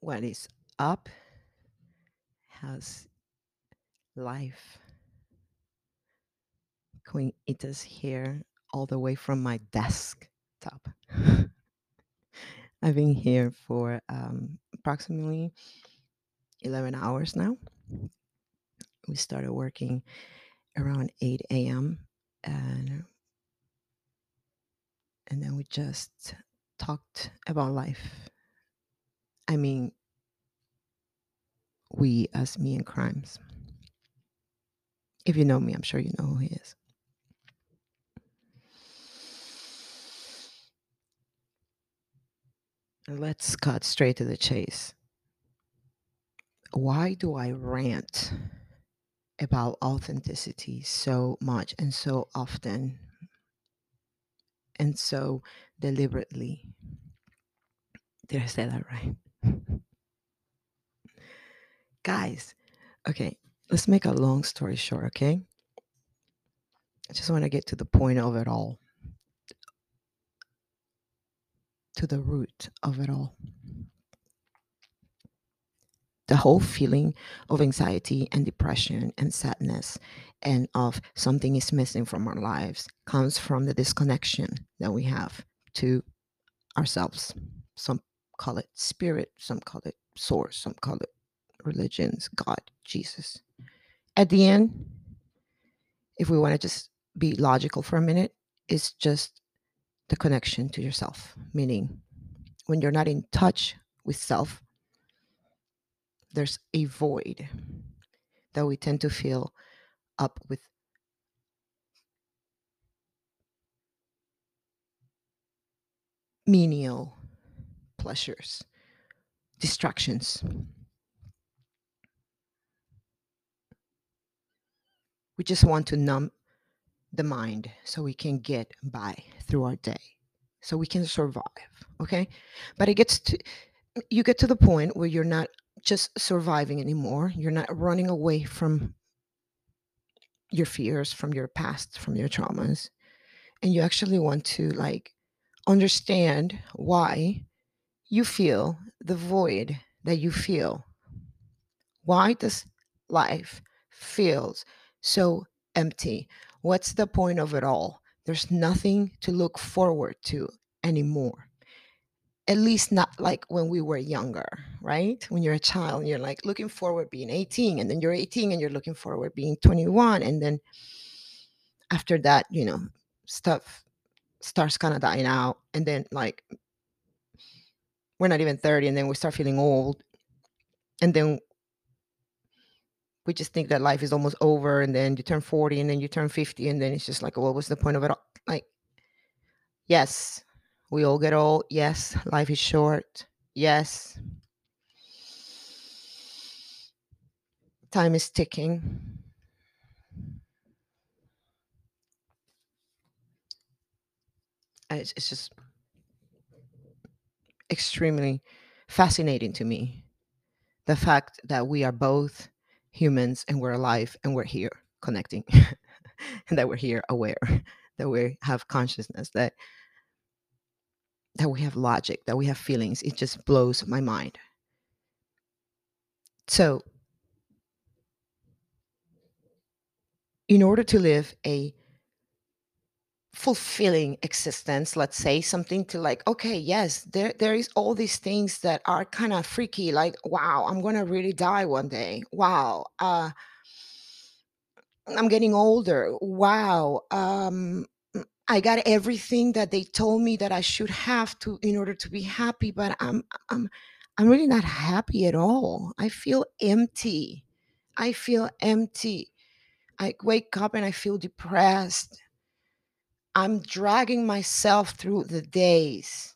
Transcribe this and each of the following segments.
what is up has life. Queen Ita's here all the way from my desktop. I've been here for approximately 11 hours now. We started working around 8 a.m. and then we just talked about life. I mean, we as Me and Crimes. If you know me, I'm sure you know who he is. Let's cut straight to the chase. Why do I rant about authenticity so much and so often and so deliberately? Did I say that right? Guys, okay, let's make a long story short, okay? I just want to get to the point of it all, to the root of it all. The whole feeling of anxiety and depression and sadness and of something is missing from our lives comes from the disconnection that we have to ourselves. Some call it spirit, some call it source, some call it religions, God, Jesus. At the end, if we want to just be logical for a minute, it's just the connection to yourself. Meaning, when you're not in touch with self, there's a void that we tend to fill up with menial pleasures, distractions, we just want to numb the mind so we can get by through our day, so we can survive, okay? But it gets to, you get to the point where you're not just surviving anymore. You're not running away from your fears, from your past, from your traumas, and you actually want to like understand why you feel the void that you feel. Why does life feels so empty? What's the point of it all? There's nothing to look forward to anymore. At least not like when we were younger, right? When you're a child, you're like looking forward being 18, and then you're 18 and you're looking forward being 21. And then after that, you know, stuff starts kind of dying out. And then like, we're not even 30 and then we start feeling old. And then we just think that life is almost over. And then you turn 40 and then you turn 50. And then it's just like, well, what's the point of it all? Like, yes. We all get old. Yes, life is short. Yes. Time is ticking. And it's just extremely fascinating to me, the fact that we are both humans and we're alive and we're here connecting and that we're here aware, that we have consciousness, that we have logic, that we have feelings. It just blows my mind. So, in order to live a fulfilling existence, let's say something to like, okay, yes, there is all these things that are kind of freaky, like, wow, I'm going to really die one day. Wow. I'm getting older. Wow. I got everything that they told me that I should have to in order to be happy, but I'm really not happy at all. I feel empty. I feel empty. I wake up and I feel depressed. I'm dragging myself through the days,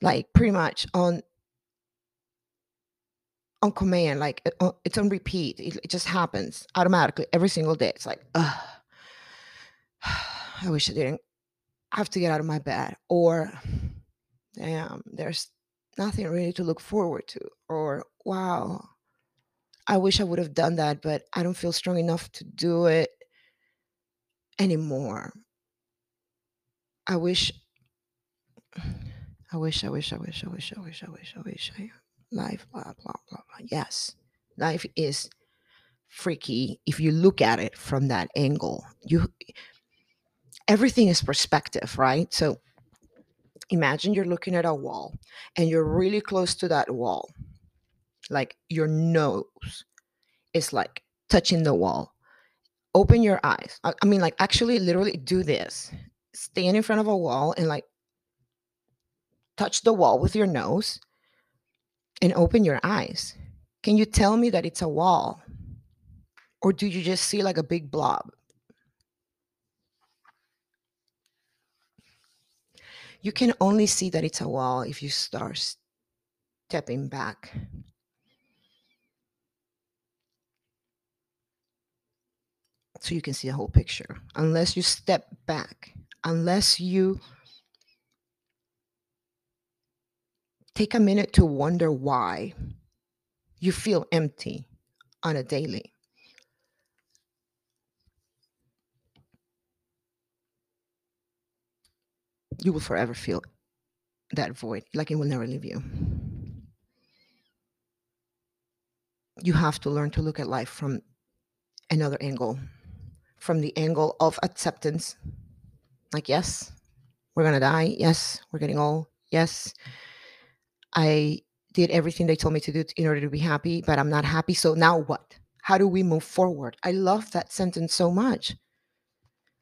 like pretty much on command, like it's on repeat. It just happens automatically every single day. It's like, ugh. I wish I didn't have to get out of my bed, or damn, there's nothing really to look forward to, or wow, I wish I would have done that, but I don't feel strong enough to do it anymore. I wish I wish. Life, blah, blah, blah, blah. Yes, life is freaky if you look at it from that angle. Everything is perspective, right? So imagine you're looking at a wall and you're really close to that wall. Like your nose is like touching the wall. Open your eyes. I mean, like actually literally do this. Stand in front of a wall and like touch the wall with your nose and open your eyes. Can you tell me that it's a wall? Or do you just see like a big blob? You can only see that it's a wall if you start stepping back. So you can see the whole picture. Unless you step back, unless you take a minute to wonder why you feel empty on a daily. You will forever feel that void, like it will never leave you. You have to learn to look at life from another angle, from the angle of acceptance. Like, yes, we're going to die. Yes, we're getting old. Yes, I did everything they told me to do in order to be happy, but I'm not happy. So now what? How do we move forward? I love that sentence so much.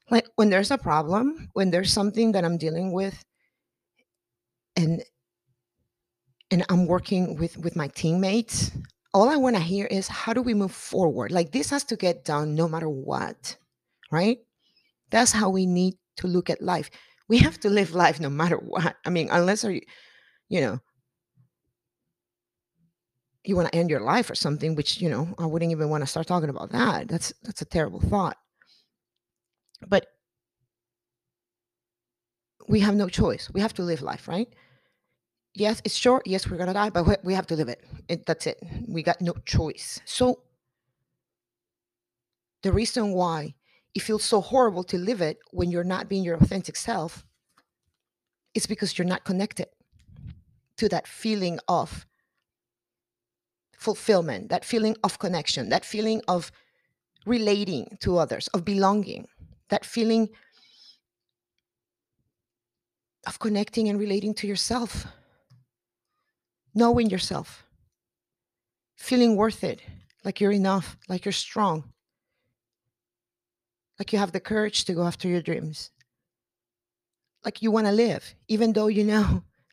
Like when there's a problem, when there's something that I'm dealing with and I'm working with my teammates, all I want to hear is how do we move forward? Like this has to get done no matter what, right? That's how we need to look at life. We have to live life no matter what. I mean, unless you want to end your life or something, which, I wouldn't even want to start talking about that. That's a terrible thought. But we have no choice. We have to live life, right? Yes, it's short. Yes, we're going to die, but we have to live it. That's it. We got no choice. So the reason why it feels so horrible to live it when you're not being your authentic self is because you're not connected to that feeling of fulfillment, that feeling of connection, that feeling of relating to others, of belonging. That feeling of connecting and relating to yourself, knowing yourself, feeling worth it, like you're enough, like you're strong, like you have the courage to go after your dreams, like you want to live, even though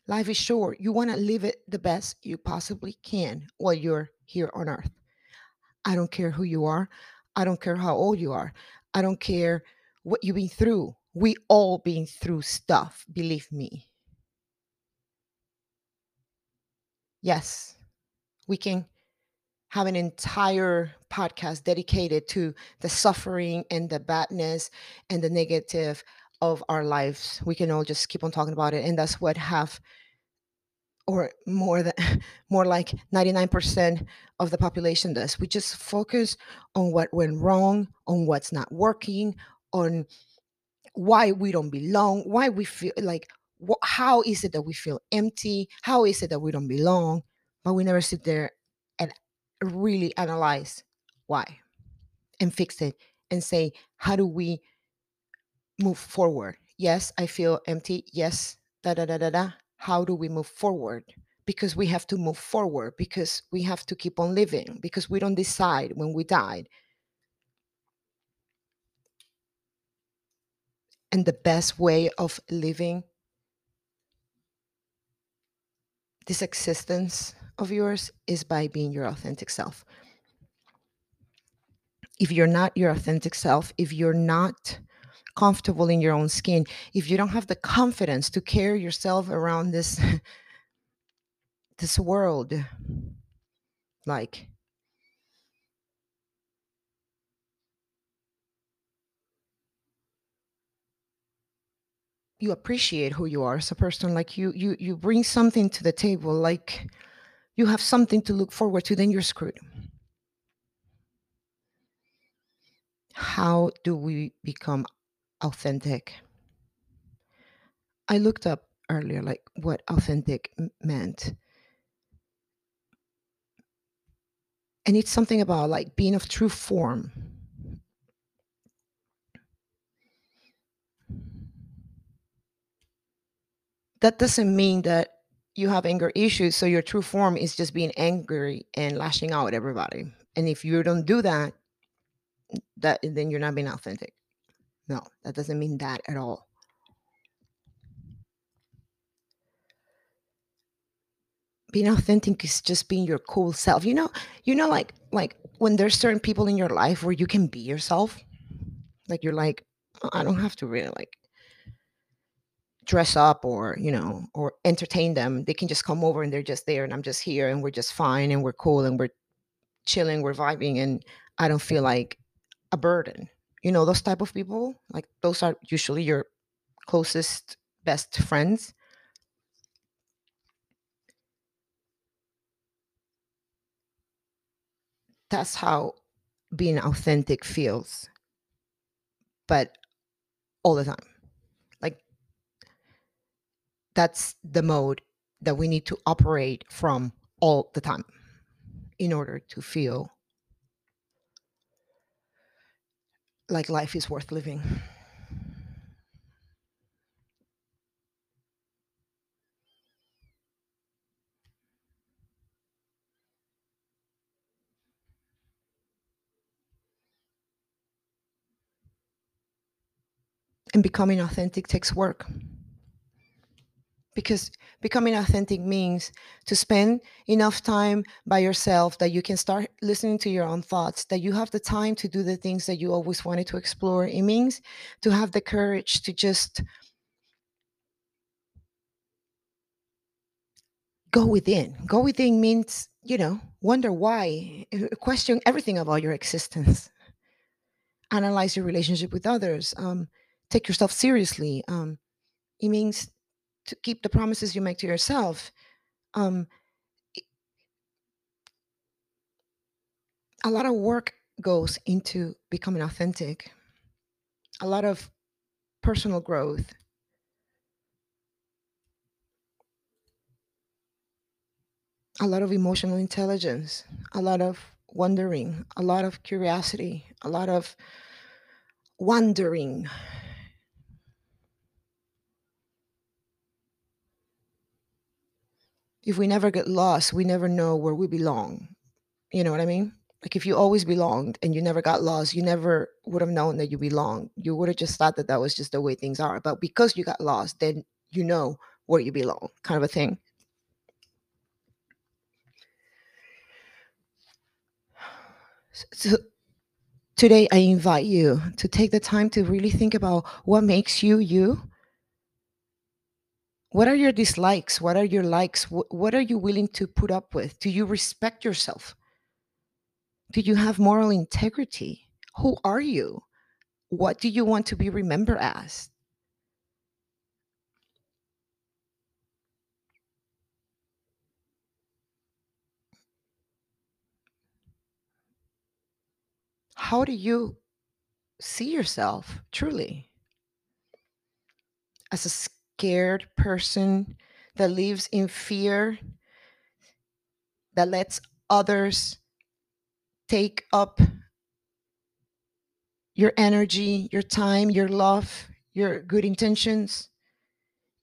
life is short, you want to live it the best you possibly can while you're here on earth. I don't care who you are. I don't care how old you are. I don't care what you've been through. We all been through stuff, believe me. Yes, we can have an entire podcast dedicated to the suffering and the badness and the negative of our lives. We can all just keep on talking about it. And that's what more like 99% of the population does. We just focus on what went wrong, on what's not working, on why we don't belong, why we feel like, how is it that we feel empty? How is it that we don't belong? But we never sit there and really analyze why and fix it and say, how do we move forward? Yes, I feel empty. Yes, da-da-da-da-da. How do we move forward? Because we have to move forward, because we have to keep on living, because we don't decide when we died. And the best way of living this existence of yours is by being your authentic self. If you're not your authentic self, if you're not comfortable in your own skin, if you don't have the confidence to carry yourself around this world, like you appreciate who you are as a person, like you bring something to the table, like you have something to look forward to, then you're screwed. How do we become authentic? I looked up earlier, like what authentic meant. And it's something about like being of true form. That doesn't mean that you have anger issues, so your true form is just being angry and lashing out at everybody. And if you don't do that, then you're not being authentic. No, that doesn't mean that at all. Being authentic is just being your cool self. You know, like when there's certain people in your life where you can be yourself, like you're like, oh, I don't have to really like dress up or, you know, or entertain them. They can just come over and they're just there and I'm just here and we're just fine and we're cool and we're chilling, we're vibing, and I don't feel like a burden. You know, those type of people, like those are usually your closest, best friends. That's how being authentic feels, but all the time. Like that's the mode that we need to operate from all the time in order to feel like life is worth living. And becoming authentic takes work, because becoming authentic means to spend enough time by yourself that you can start listening to your own thoughts, that you have the time to do the things that you always wanted to explore. It means to have the courage to just go within. Go within means, you know, wonder why, question everything about your existence, analyze your relationship with others, take yourself seriously. It means to keep the promises you make to yourself. A lot of work goes into becoming authentic. A lot of personal growth. A lot of emotional intelligence. A lot of wondering. A lot of curiosity. A lot of wandering. If we never get lost, we never know where we belong. You know what I mean? Like if you always belonged and you never got lost, you never would have known that you belong. You would have just thought that that was just the way things are. But because you got lost, then you know where you belong, kind of a thing. So today I invite you to take the time to really think about what makes you, you. What are your dislikes? What are your likes? What are you willing to put up with? Do you respect yourself? Do you have moral integrity? Who are you? What do you want to be remembered as? How do you see yourself truly? As a scared person that lives in fear, that lets others take up your energy, your time, your love, your good intentions,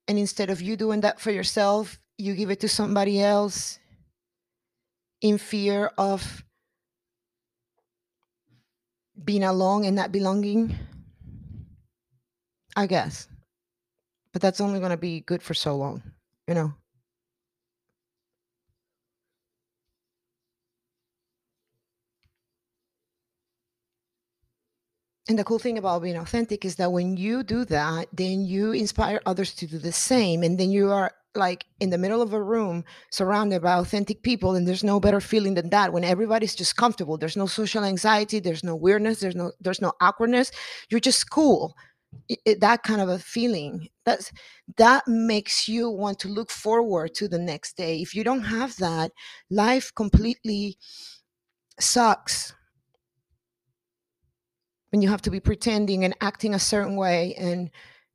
and instead of you doing that for yourself, you give it to somebody else in fear of being alone and not belonging, I guess. But that's only going to be good for so long, you know. And the cool thing about being authentic is that when you do that, then you inspire others to do the same. And then you are like in the middle of a room surrounded by authentic people. And there's no better feeling than that, when everybody's just comfortable. There's no social anxiety. There's no weirdness. There's no awkwardness. You're just cool. That kind of a feeling that makes you want to look forward to the next day. If you don't have that, life completely sucks, when you have to be pretending and acting a certain way and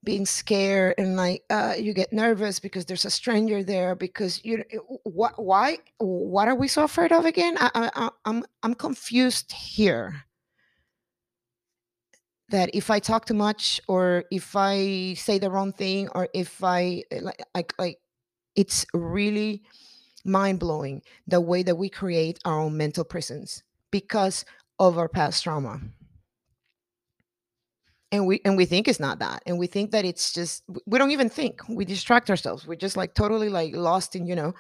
being scared and like you get nervous because there's a stranger there, because you what are we so afraid of again? I'm confused here. That if I talk too much, or if I say the wrong thing, or if I like it's really mind blowing the way that we create our own mental prisons because of our past trauma. And we think it's not that, and we think that it's just, we don't even think, we distract ourselves, we're just like totally like lost in, you know.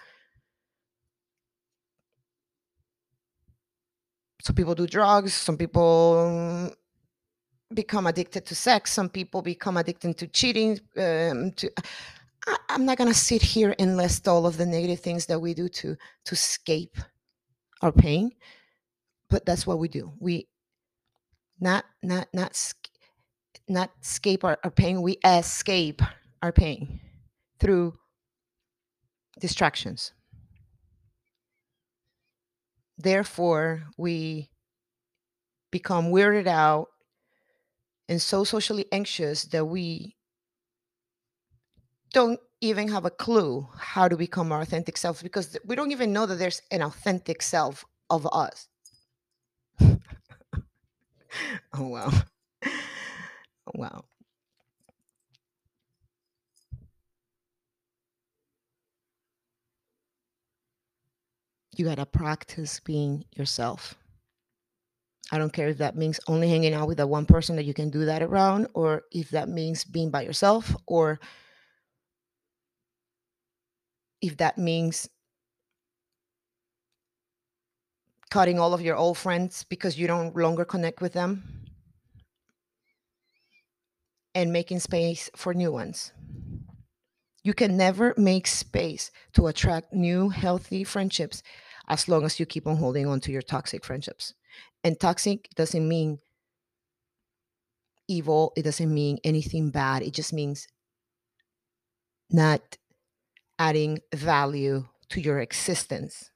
Some people do drugs, some people become addicted to sex, some people become addicted to cheating. I'm not gonna sit here and list all of the negative things that we do to escape our pain, but that's what we do. We not escape our pain, we escape our pain through distractions. Therefore, we become weirded out and so socially anxious that we don't even have a clue how to become our authentic selves, because we don't even know that there's an authentic self of us. Oh, wow. Wow. You gotta practice being yourself. I don't care if that means only hanging out with the one person that you can do that around, or if that means being by yourself, or if that means cutting all of your old friends because you don't longer connect with them, and making space for new ones. You can never make space to attract new, healthy friendships as long as you keep on holding on to your toxic friendships. And toxic doesn't mean evil. It doesn't mean anything bad. It just means not adding value to your existence.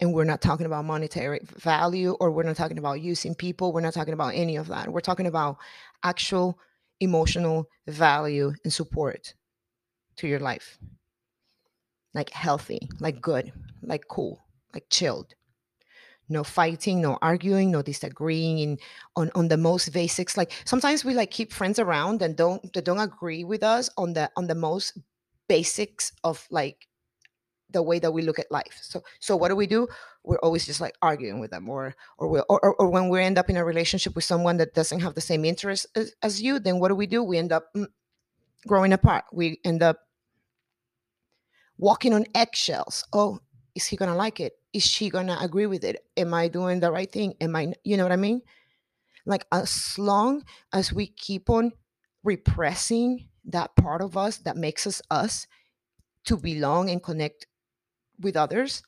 And we're not talking about monetary value, or we're not talking about using people. We're not talking about any of that. We're talking about actual emotional value and support to your life. Like healthy, like good, like cool, like chilled. No fighting, no arguing, no disagreeing on the most basics. Like sometimes we like keep friends around and they don't agree with us on the most basics of like the way that we look at life. So what do? We're always just like arguing with them, or when we end up in a relationship with someone that doesn't have the same interests as you, then what do? We end up growing apart. We end up walking on eggshells. Oh, is he gonna like it? Is she gonna agree with it? Am I doing the right thing? You know what I mean? Like as long as we keep on repressing that part of us that makes us us to belong and connect with others,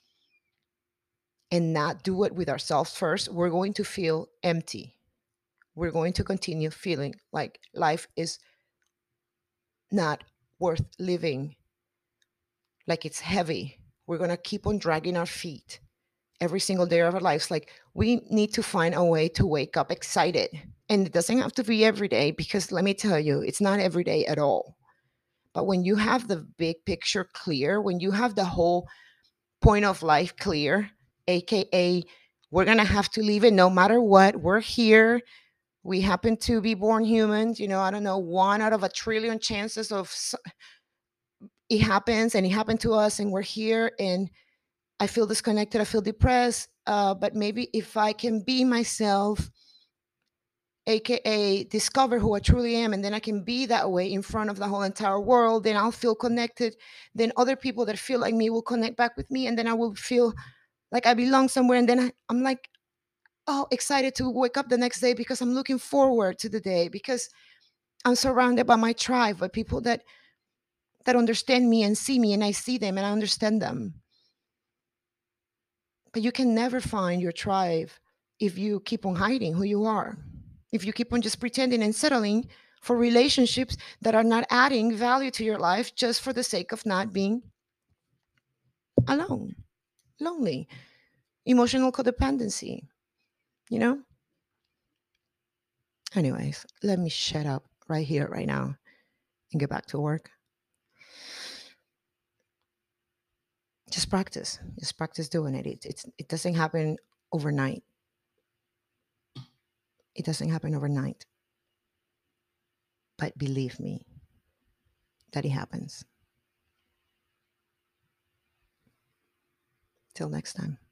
and not do it with ourselves first, we're going to feel empty. We're going to continue feeling like life is not worth living, like it's heavy. We're going to keep on dragging our feet every single day of our lives. Like we need to find a way to wake up excited. And it doesn't have to be every day, because let me tell you, it's not every day at all. But when you have the big picture clear, when you have the whole point of life clear, AKA, we're going to have to leave it no matter what. We're here. We happen to be born humans. You know, I don't know, 1 out of a trillion chances of it happens, and it happened to us, and we're here, and I feel disconnected. I feel depressed. But maybe if I can be myself, AKA discover who I truly am, and then I can be that way in front of the whole entire world, then I'll feel connected. Then other people that feel like me will connect back with me, and then I will feel like I belong somewhere. And then I'm like, oh, excited to wake up the next day, because I'm looking forward to the day, because I'm surrounded by my tribe, by people that understand me and see me, and I see them and I understand them. But you can never find your tribe if you keep on hiding who you are. If you keep on just pretending and settling for relationships that are not adding value to your life just for the sake of not being alone, lonely, emotional codependency, you know? Anyways, let me shut up right here, right now, and get back to work. Just practice doing it. It doesn't happen overnight. It doesn't happen overnight. But believe me that it happens. Till next time.